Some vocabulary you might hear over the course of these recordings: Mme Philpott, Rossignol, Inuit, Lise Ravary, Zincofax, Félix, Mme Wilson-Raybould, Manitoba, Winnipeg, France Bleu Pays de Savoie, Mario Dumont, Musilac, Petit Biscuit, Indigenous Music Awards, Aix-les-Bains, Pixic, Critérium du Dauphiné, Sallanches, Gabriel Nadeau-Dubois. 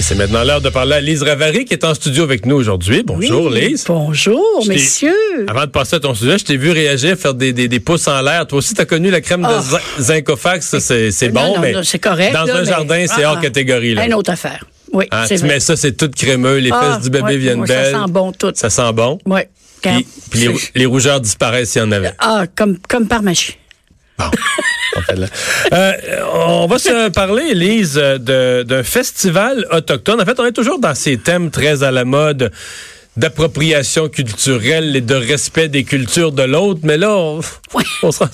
C'est maintenant l'heure de parler à Lise Ravary qui est en studio avec nous aujourd'hui. Bonjour, oui, Lise. Bonjour, messieurs. Avant de passer à ton sujet, je t'ai vu réagir, faire des pouces en l'air. Toi aussi, t'as connu la crème de Zincofax. C'est bon, non, mais non, c'est correct, dans un jardin, c'est hors catégorie. Là. Une autre affaire. Oui, c'est vrai. Mais ça, c'est tout crémeux. Les fesses du bébé viennent belles. Ça sent bon, tout. Ça sent bon? Oui. Puis les rougeurs disparaissent s'il y en avait. Comme par magie. Bon. On va se parler, Lise, d'un festival autochtone. En fait, on est toujours dans ces thèmes très à la mode d'appropriation culturelle et de respect des cultures de l'autre. Mais là, ça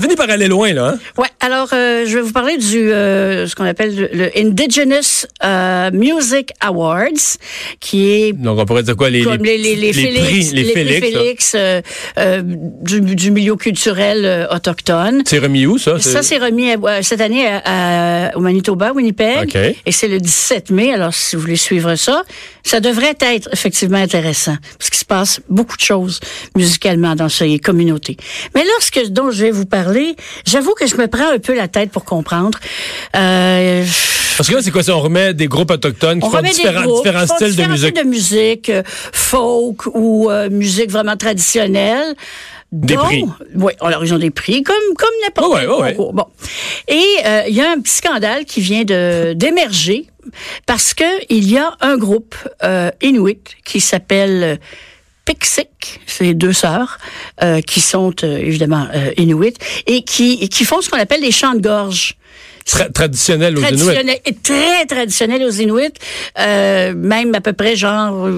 finit par aller loin, là. Hein? Oui, alors je vais vous parler du ce qu'on appelle le Indigenous Music Awards, qui est... Donc, on pourrait dire quoi? Les Félix du milieu culturel autochtone. C'est remis où, ça? Ça, c'est remis cette année au Manitoba, Winnipeg. Okay. Et c'est le 17 mai. Alors, si vous voulez suivre ça, ça devrait être, effectivement, intéressant, parce qu'il se passe beaucoup de choses musicalement dans ces communautés. Mais là, ce dont je vais vous parler, j'avoue que je me prends un peu la tête pour comprendre. Parce que là, c'est quoi ça? On remet des groupes autochtones qui font différents styles de musique. De musique folk ou musique vraiment traditionnelle. Des prix. Oui, alors ils ont des prix, comme n'importe quel concours. Bon. Et il y a un petit scandale qui vient d'émerger, parce que il y a un groupe Inuit qui s'appelle Pixic, c'est deux sœurs qui sont évidemment Inuit, et qui font ce qu'on appelle les chants de gorge. Traditionnel aux Inuits. Très traditionnel aux Inuits. Même à peu près genre,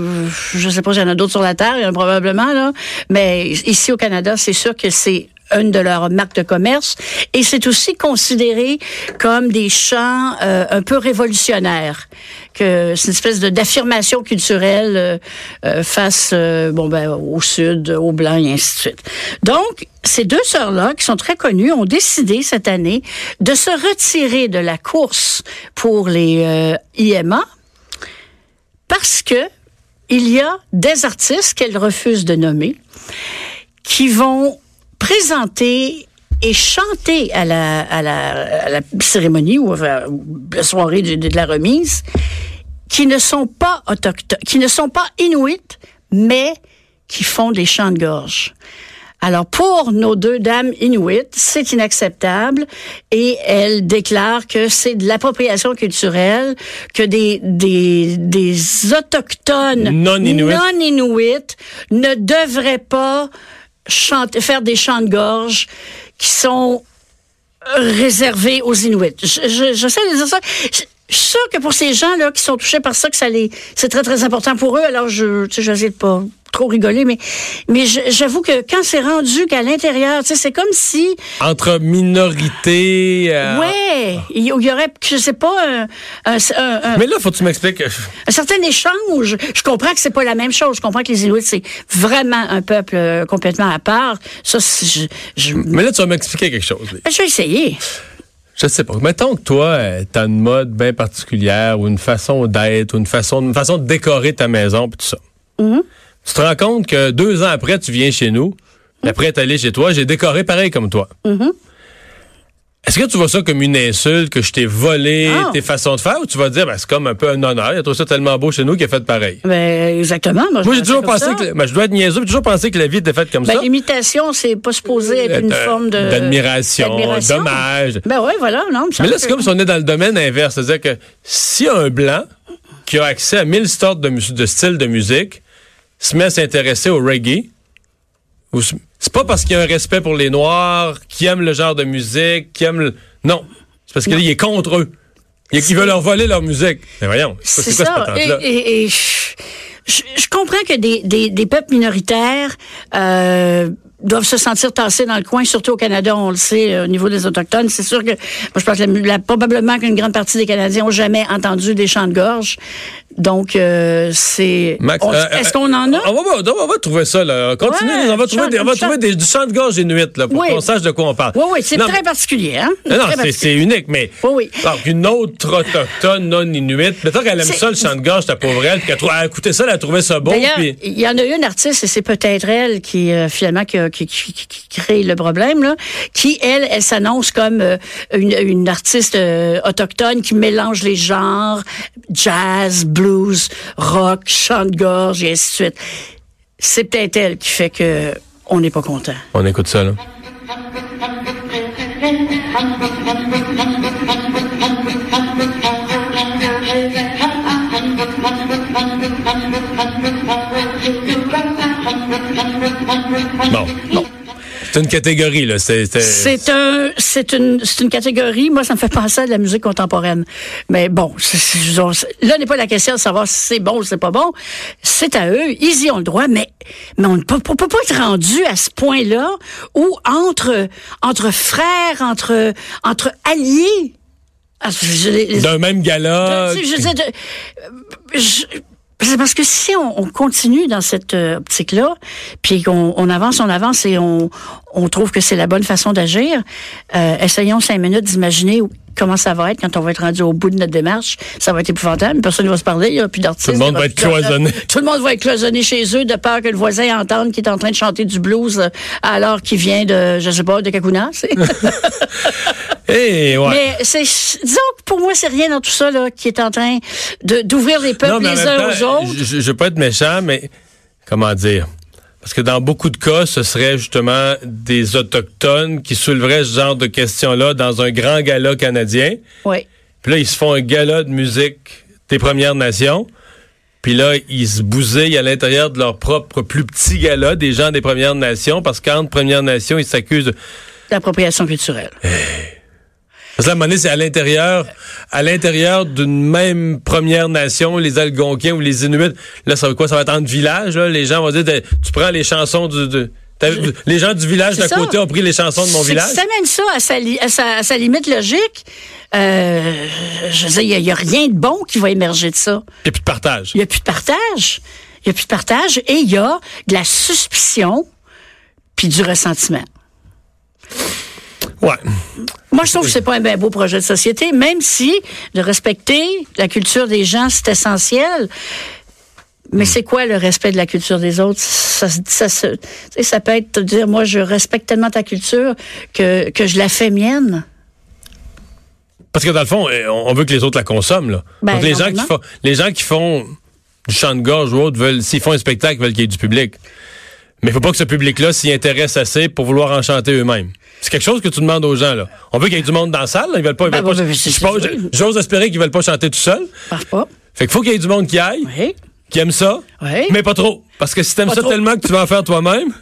je sais pas, il y en a d'autres sur la Terre, il y en a probablement, là. Mais ici au Canada, c'est sûr que c'est une de leurs marques de commerce. Et c'est aussi considéré comme des chants un peu révolutionnaires. Que c'est une espèce d'affirmation culturelle face au Sud, aux Blancs et ainsi de suite. Donc, ces deux sœurs-là, qui sont très connues, ont décidé cette année de se retirer de la course pour les IMA parce que il y a des artistes qu'elles refusent de nommer qui vont présenter et chanter à la cérémonie ou à la soirée de la remise qui ne sont pas autochtones, qui ne sont pas Inuits, mais qui font des chants de gorge. Alors, pour nos deux dames Inuits, c'est inacceptable et elles déclarent que c'est de l'appropriation culturelle, que des autochtones non Inuits ne devraient pas faire des chants de gorge qui sont réservés aux Inuits. J'essaie de dire ça. Je suis sûre que pour ces gens-là qui sont touchés par ça, que c'est très, très important pour eux. Alors, j'essaie de pas trop rigoler, mais j'avoue que quand c'est rendu qu'à l'intérieur, tu sais, c'est comme si... Entre minorités... Ouais, il y aurait, je sais pas, un... Mais là, faut que tu m'expliques... Un certain échange. Je comprends que c'est pas la même chose. Je comprends que les Inuits, c'est vraiment un peuple complètement à part. Ça, Mais là, tu vas m'expliquer quelque chose. Je vais essayer. Je sais pas. Mettons que toi, t'as une mode bien particulière ou une façon d'être ou une façon de décorer ta maison pis tout ça. Mm-hmm. Tu te rends compte que 2 ans après, tu viens chez nous, mm-hmm. après t'es allé chez toi, j'ai décoré pareil comme toi. Mm-hmm. Est-ce que tu vois ça comme une insulte, que je t'ai volé tes façons de faire, ou tu vas dire, c'est comme un peu un honneur, il a trouvé ça tellement beau chez nous qu'il a fait pareil? Ben, exactement. Moi, j'ai toujours pensé que, je dois être niaiseux, j'ai toujours pensé que la vie était faite comme ça. L'imitation, c'est pas supposé être une forme de... D'admiration, d'hommage. Ben oui, voilà, non. Mais là, c'est comme si on est dans le domaine inverse. C'est-à-dire que si un Blanc qui a accès à 1000 sortes de styles de musique se met à s'intéresser au reggae, c'est pas parce qu'il y a un respect pour les Noirs, qui aiment le genre de musique, qui aiment le... Non, c'est parce qu'il est contre eux. Il veut leur voler leur musique. Mais voyons, c'est quoi ça, cette patente-là? Et je comprends que des peuples minoritaires doivent se sentir tassés dans le coin, surtout au Canada, on le sait, au niveau des Autochtones. C'est sûr que, moi, je pense probablement qu'une grande partie des Canadiens n'ont jamais entendu des chants de gorge. Donc, c'est... Max, est-ce qu'on en a? On va trouver ça, là. Continuez, ouais, on va trouver du chant de gorge inuit, là, pour qu'on sache de quoi on parle. Oui, oui, c'est très particulier, hein? C'est unique, mais... Oui, oui. Alors, une autre autochtone non-inuit, peut-être qu'elle aime ça, le chant de gorge, ta pauvre elle, puis elle écoutait ça, elle a trouvé ça beau. D'ailleurs, il y en a une artiste, et c'est peut-être elle qui, finalement, qui crée le problème, là, qui, elle s'annonce comme une artiste autochtone qui mélange les genres, jazz, blues, rock, chant de gorge, et ainsi de suite. C'est peut-être elle qui fait que on n'est pas content. On écoute ça, là. Bon. C'est une catégorie, là. C'est une catégorie. Moi, ça me fait penser à de la musique contemporaine. Mais bon, là n'est pas la question de savoir si c'est bon ou c'est pas bon. C'est à eux. Ils y ont le droit, mais on ne peut pas être rendu à ce point-là où entre frères, entre alliés. D'un même gala. C'est parce que si on continue dans cette optique-là, puis qu'on avance et on trouve que c'est la bonne façon d'agir, essayons 5 minutes d'imaginer comment ça va être quand on va être rendu au bout de notre démarche. Ça va être épouvantable, personne ne va se parler, il n'y a plus d'artistes. Tout le monde va être cloisonné. Tout le monde va être cloisonné chez eux de peur que le voisin entende qu'il est en train de chanter du blues alors qu'il vient de, je sais pas, de Kakuna. Hey, ouais. Mais disons que pour moi, c'est rien dans tout ça là, qui est en train d'ouvrir les peuples les uns aux autres. Je ne veux pas être méchant, mais comment dire? Parce que dans beaucoup de cas, ce serait justement des Autochtones qui souleveraient ce genre de questions-là dans un grand gala canadien. Oui. Puis là, ils se font un gala de musique des Premières Nations. Puis là, ils se bousillent à l'intérieur de leur propre plus petit gala, des gens des Premières Nations, parce qu'entre Premières Nations, ils s'accusent d'appropriation culturelle. Parce que là, à un moment donné, c'est à l'intérieur d'une même Première Nation, les Algonquins ou les Inuits. Là, ça va quoi? Ça va être entre villages, là. Les gens vont dire, tu prends les chansons les gens du village d'à côté ont pris les chansons de mon village. Ça mène ça à sa limite logique. Je veux dire, il n'y a rien de bon qui va émerger de ça. Il n'y a plus de partage. Et il y a de la suspicion puis du ressentiment. Ouais. Moi, je trouve que c'est pas un bien beau projet de société, même si de respecter la culture des gens, c'est essentiel. Mais c'est quoi le respect de la culture des autres? Ça peut être de dire, moi, je respecte tellement ta culture que je la fais mienne. Parce que dans le fond, on veut que les autres la consomment, là. Ben, donc, les gens qui font du chant de gorge ou autre, s'ils font un spectacle, veulent qu'il y ait du public. Mais il faut pas que ce public-là s'y intéresse assez pour vouloir en chanter eux-mêmes. C'est quelque chose que tu demandes aux gens, là. On veut qu'il y ait du monde dans la salle, là. Ils veulent pas. J'ose espérer qu'ils veulent pas chanter tout seuls. Pas. Fait qu'il faut qu'il y ait du monde qui aille, oui, qui aime ça, oui, mais pas trop. Parce que si t'aimes ça tellement que tu vas en faire toi-même...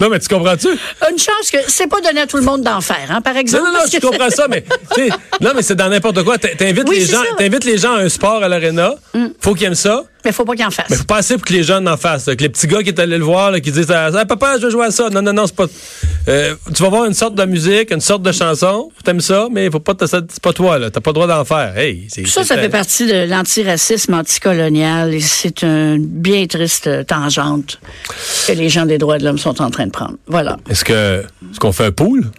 Non, mais tu comprends-tu? Une chance que c'est pas donné à tout le monde d'en faire, hein, par exemple. Non, je comprends ça, mais c'est dans n'importe quoi. T'invites les gens à un sport à l'aréna, faut qu'ils aiment ça. Mais faut pas qu'ils en fassent. Mais faut pas assez pour que les jeunes en fassent. Là, que les petits gars qui est allé le voir, là, qui disent « Papa, je veux jouer à ça. » Non, c'est pas... tu vas voir une sorte de musique, une sorte de chanson, t'aimes ça, mais faut pas... C'est pas toi, là. T'as pas le droit d'en faire. Hey, ça fait partie de l'antiracisme anticolonial et c'est une bien triste tangente que les gens des droits de l'homme sont en train de prendre. Voilà. Est-ce qu'on fait un pool?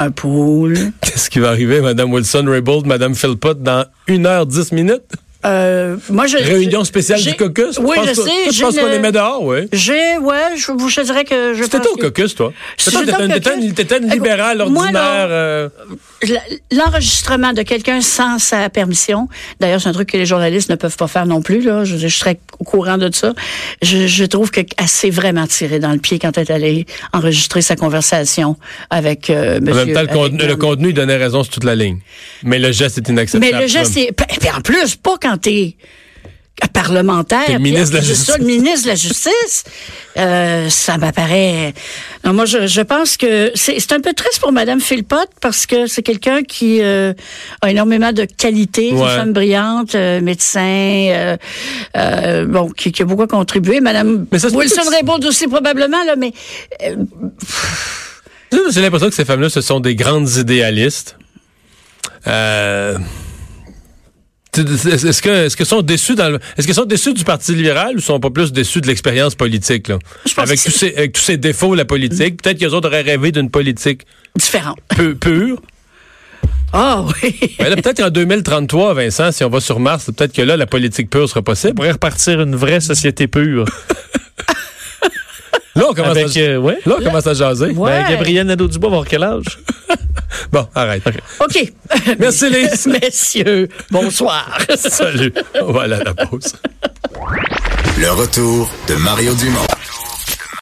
Un pool. Qu'est-ce qui va arriver, Mme Wilson-Raybould, Mme Philpott, dans 1h10? Réunion spéciale du caucus? Oui, je sais. Je pense qu'on les met dehors, oui. Je dirais que... T'étais au caucus, toi? T'étais une libérale ordinaire. L'enregistrement de quelqu'un sans sa permission, d'ailleurs, c'est un truc que les journalistes ne peuvent pas faire non plus, là. Je serais au courant de ça. Je trouve qu'elle s'est vraiment tirée dans le pied quand elle est allée enregistrer sa conversation avec monsieur... En même temps, le contenu donnait raison sur toute la ligne. Mais le geste est inacceptable. Mais le geste est... Et en plus, pas quand t'es parlementaire. Le ministre de la Justice. Ça, le ministre de la Justice. Ça m'apparaît... Non, moi, je pense que c'est un peu triste pour Mme Philpott parce que c'est quelqu'un qui a énormément de qualités, une femme brillante, médecin, qui a beaucoup contribué. Mme Wilson-Raybould aussi, probablement, là, mais... J'ai l'impression que ces femmes-là, ce sont des grandes idéalistes. Est-ce que sont déçus du Parti libéral ou sont pas plus déçus de l'expérience politique là? Je pense avec tous ses défauts la politique, peut-être qu'ils auraient rêvé d'une politique différente, pure. Ah oui. Ben là, peut-être en 2033, Vincent, si on va sur Mars, peut-être que là la politique pure sera possible. On pourrait repartir une vraie société pure. Là, on commence à jaser. Ouais. Ben, Gabriel Nadeau-Dubois va avoir quel âge? Bon, arrête. OK. Merci, Lise. Messieurs, bonsoir. Salut. Voilà la pause. Le retour de Mario Dumont.